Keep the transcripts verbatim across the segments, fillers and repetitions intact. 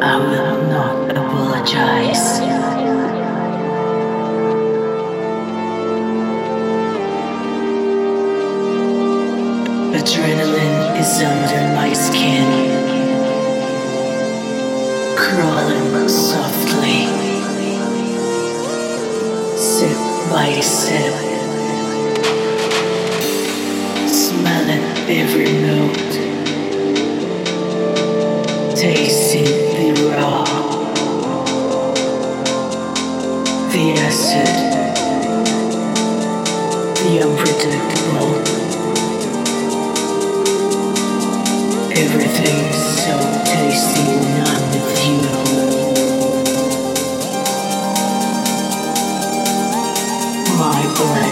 I will not apologize. Adrenaline is under my skin, crawling softly, sip by sip, smelling every note, tasting the raw, the acid, the unpredictable. Everything is so tasty when I'm with you. My boy.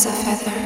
as a feather.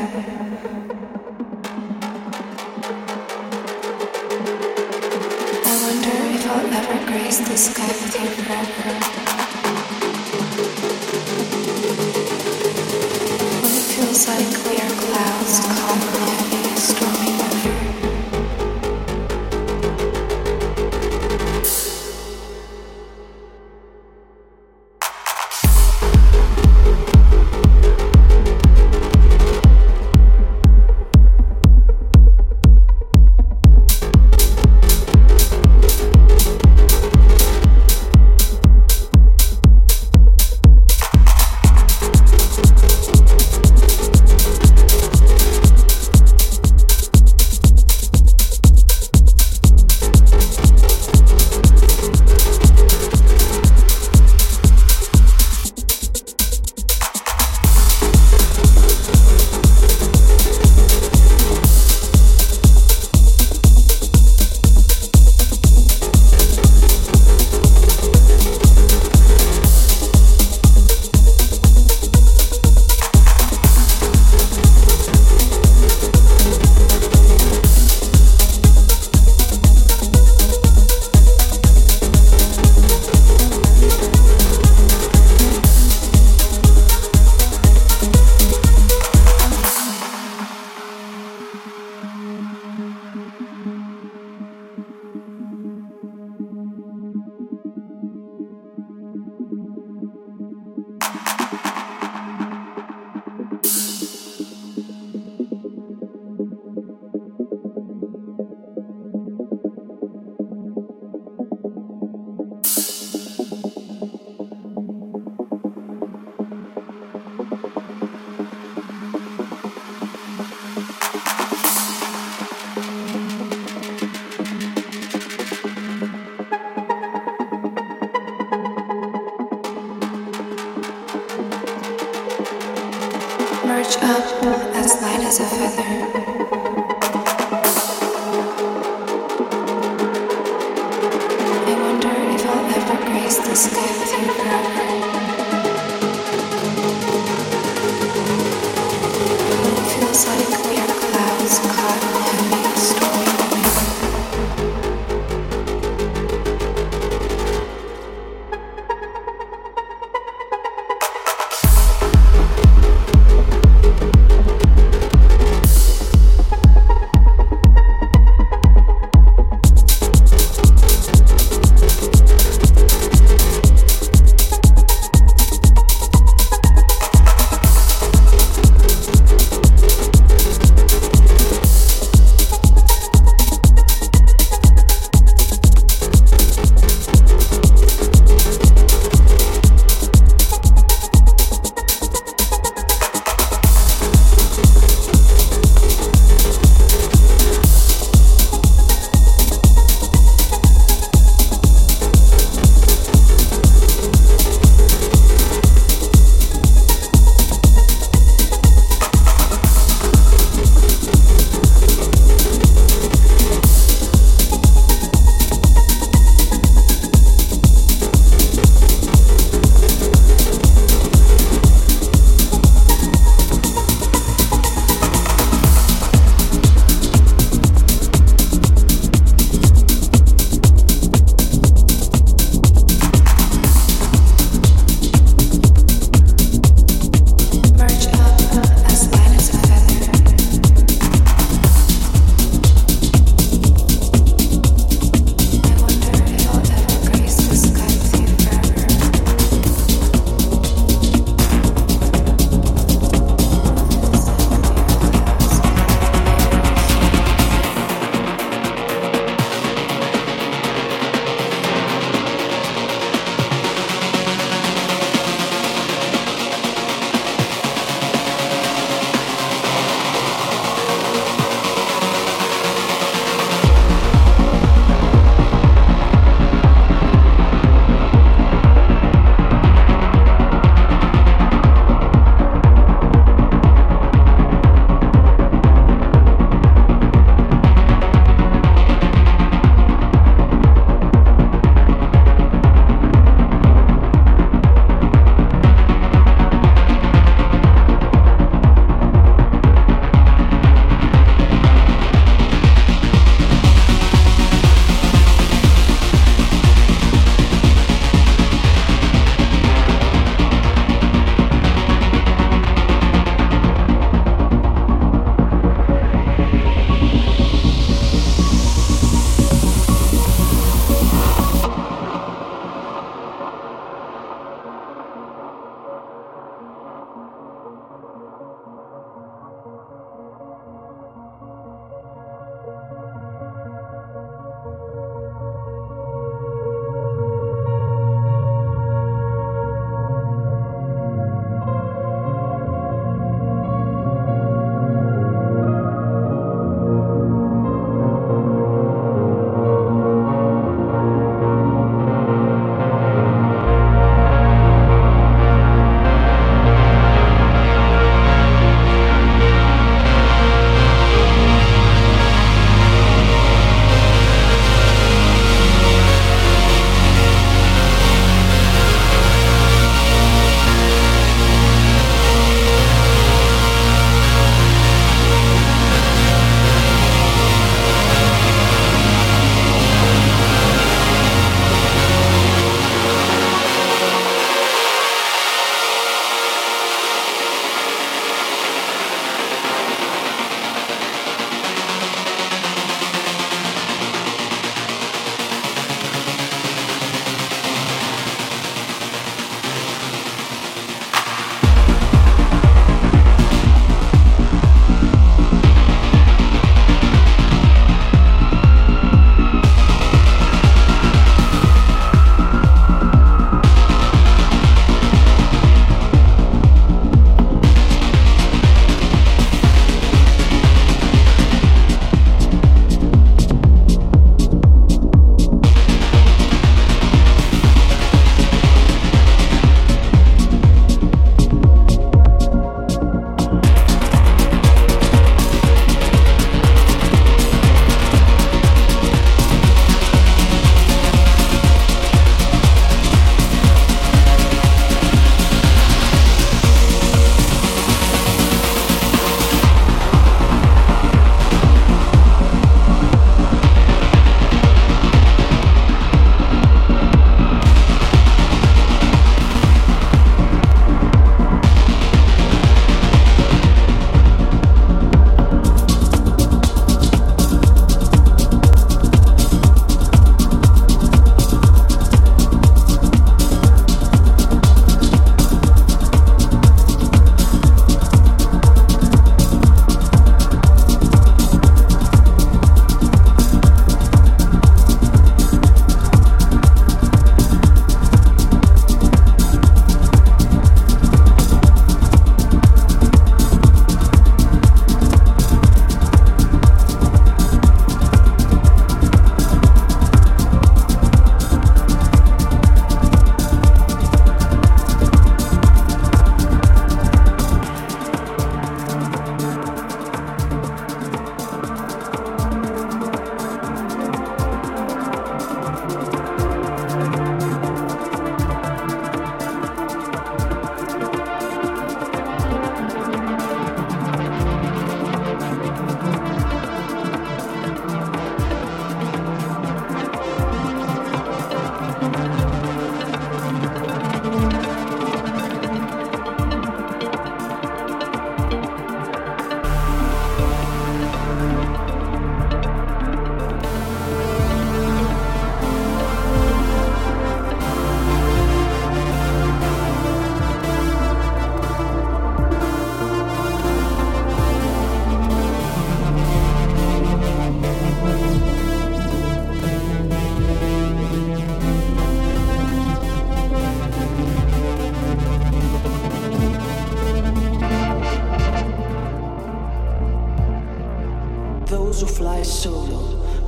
those who fly solo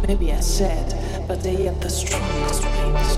may be sad, but they are the strongest wings.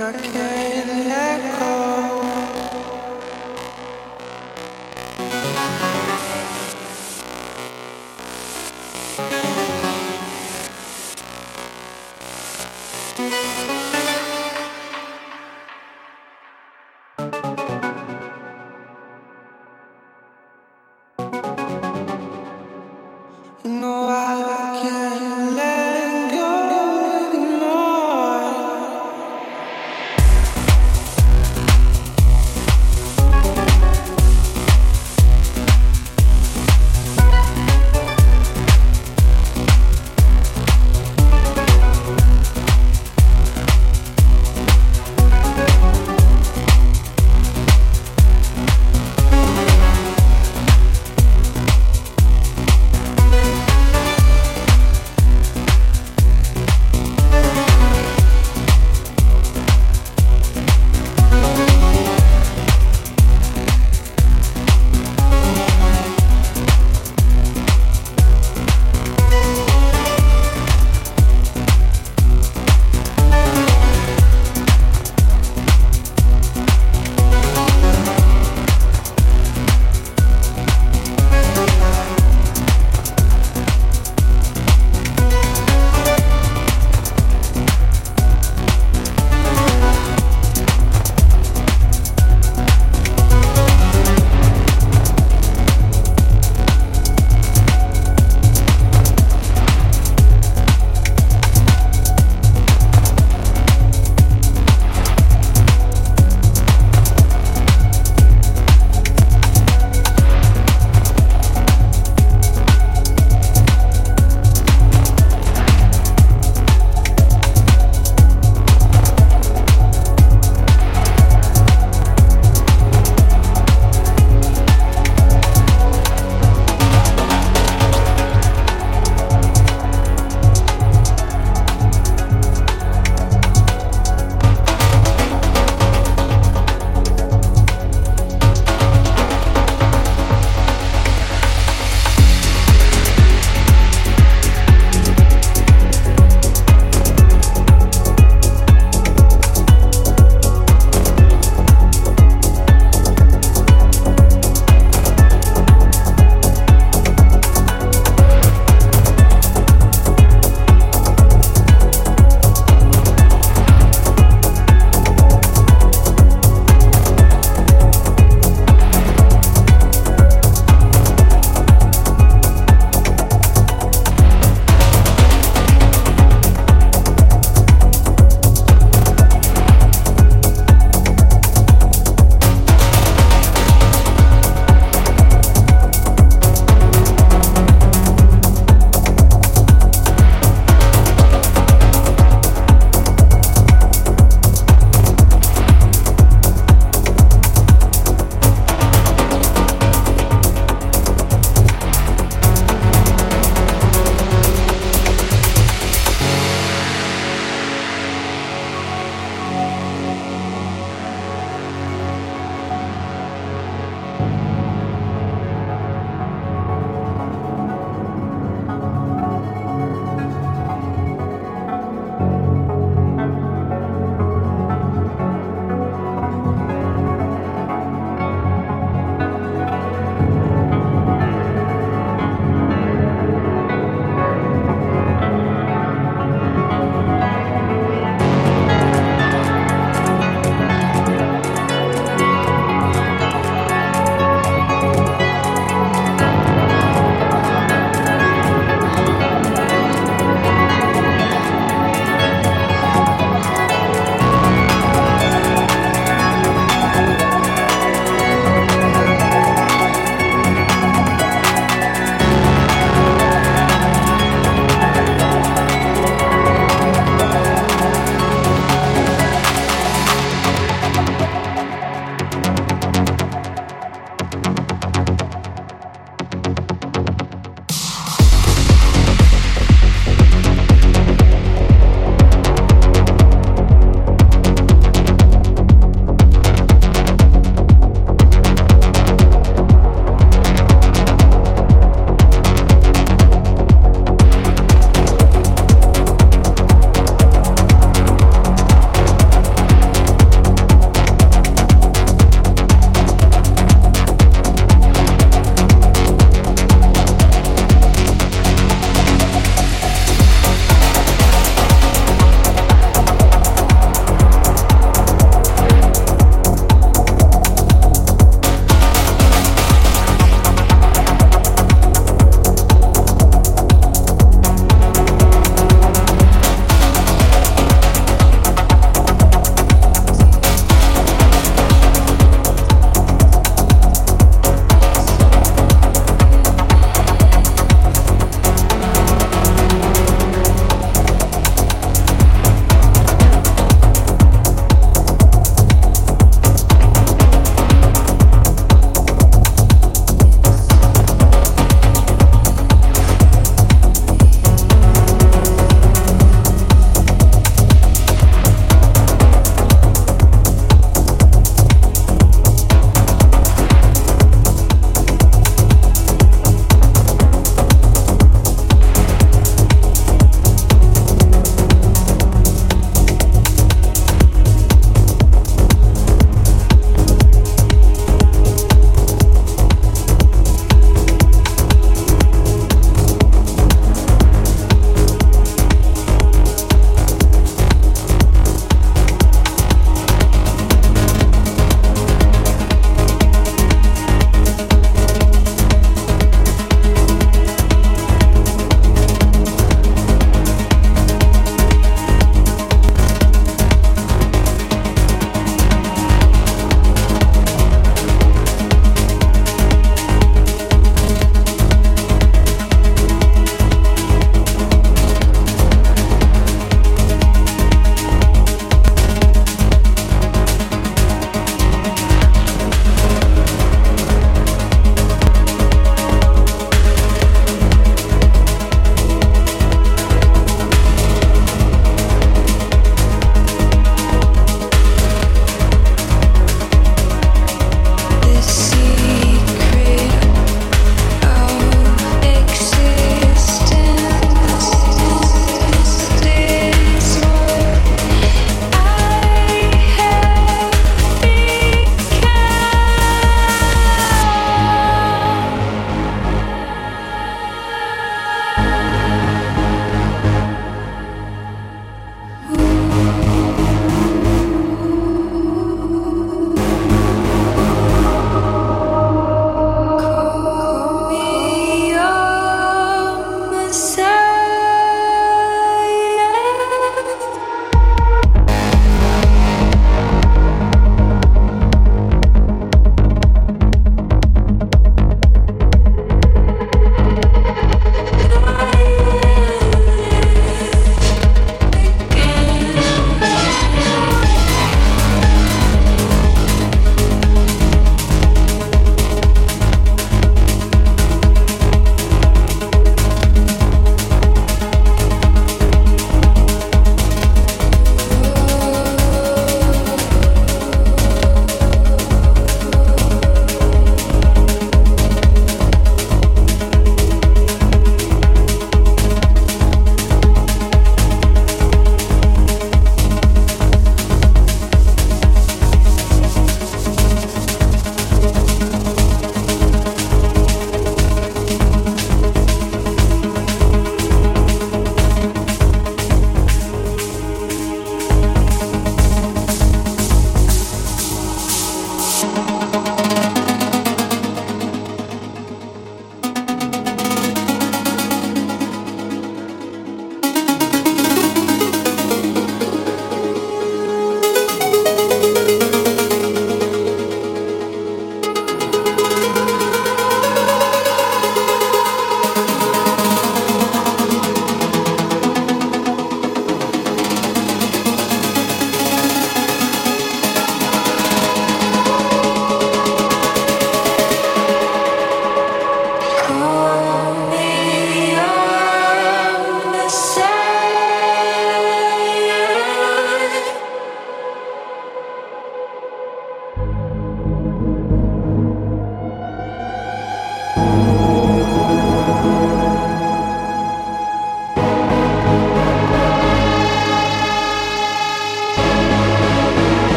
not afraid to let go. We'll be right back.